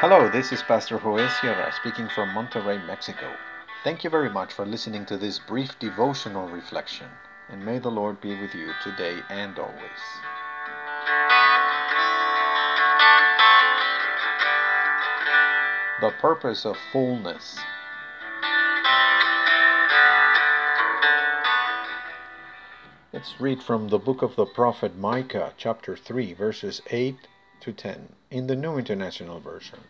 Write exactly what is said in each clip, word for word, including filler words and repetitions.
Hello, this is Pastor Juez Sierra speaking from Monterrey, Mexico. Thank you very much for listening to this brief devotional reflection, and may the Lord be with you today and always. The purpose of fullness. Let's read from the book of the prophet Micah, chapter three, verses eight to ten, in the New International Version.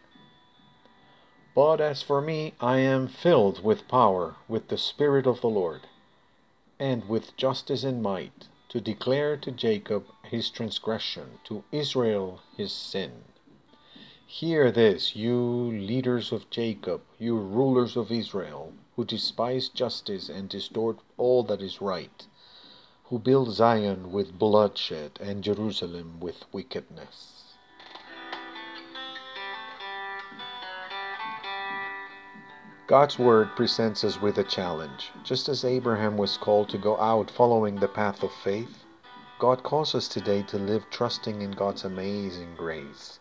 But as for me, I am filled with power, with the Spirit of the Lord, and with justice and might, to declare to Jacob his transgression, to Israel his sin. Hear this, you leaders of Jacob, you rulers of Israel, who despise justice and distort all that is right, who build Zion with bloodshed and Jerusalem with wickedness. God's word presents us with a challenge. Just as Abraham was called to go out following the path of faith, God calls us today to live trusting in God's amazing grace.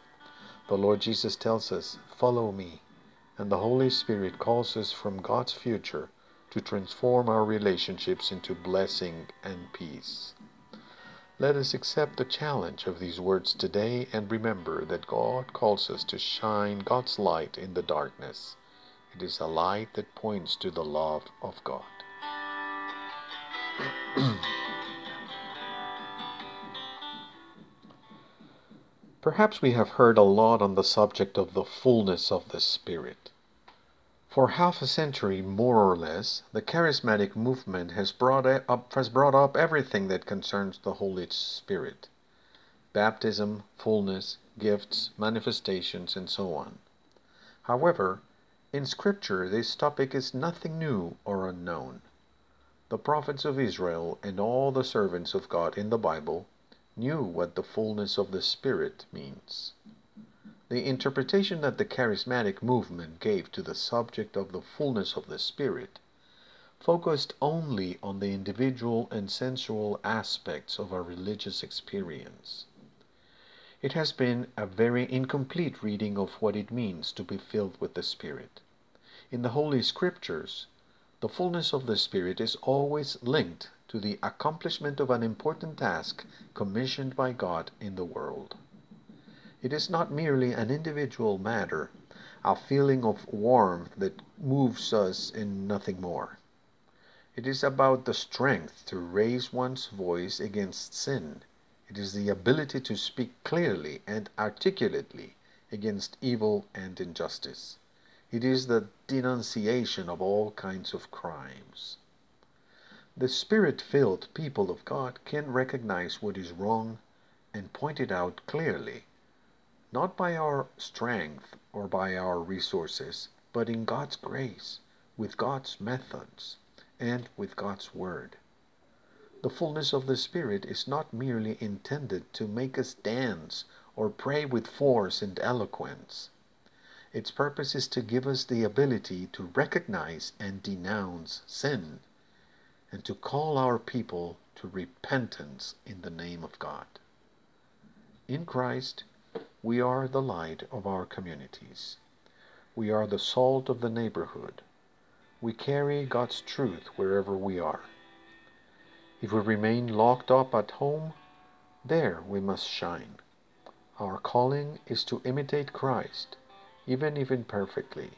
The Lord Jesus tells us, "Follow me," and the Holy Spirit calls us from God's future to transform our relationships into blessing and peace. Let us accept the challenge of these words today and remember that God calls us to shine God's light in the darkness. It is a light that points to the love of God. Perhaps we have heard a lot on the subject of the fullness of the Spirit. For half a century, more or less, the charismatic movement has brought up, has brought up everything that concerns the Holy Spirit: baptism, fullness, gifts, manifestations, and so on. However, in Scripture, this topic is nothing new or unknown. The prophets of Israel and all the servants of God in the Bible knew what the fullness of the Spirit means. The interpretation that the charismatic movement gave to the subject of the fullness of the Spirit focused only on the individual and sensual aspects of our religious experience. It has been a very incomplete reading of what it means to be filled with the Spirit. In the Holy Scriptures, the fullness of the Spirit is always linked to the accomplishment of an important task commissioned by God in the world. It is not merely an individual matter, a feeling of warmth that moves us and nothing more. It is about the strength to raise one's voice against sin. It is the ability to speak clearly and articulately against evil and injustice. It is the denunciation of all kinds of crimes. The Spirit-filled people of God can recognize what is wrong and point it out clearly, not by our strength or by our resources, but in God's grace, with God's methods, and with God's word. The fullness of the Spirit is not merely intended to make us dance or pray with force and eloquence. Its purpose is to give us the ability to recognize and denounce sin, and to call our people to repentance in the name of God. In Christ, we are the light of our communities. We are the salt of the neighborhood. We carry God's truth wherever we are. If we remain locked up at home, there we must shine. Our calling is to imitate Christ, even if imperfectly.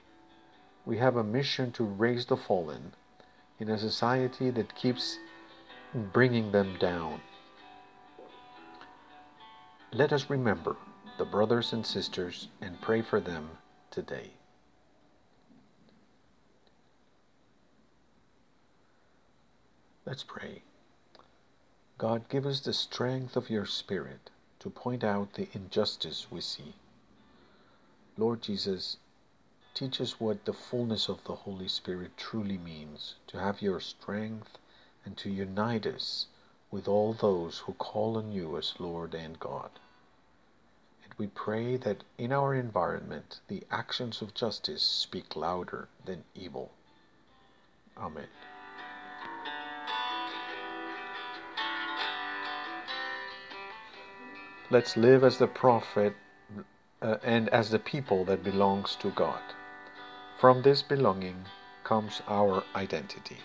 We have a mission to raise the fallen in a society that keeps bringing them down. Let us remember the brothers and sisters and pray for them today. Let's pray. God, give us the strength of your Spirit to point out the injustice we see. Lord Jesus, teach us what the fullness of the Holy Spirit truly means, to have your strength and to unite us with all those who call on you as Lord and God. And we pray that in our environment, the actions of justice speak louder than evil. Amen. Let's live as the prophet uh, and as the people that belongs to God. From this belonging comes our identity.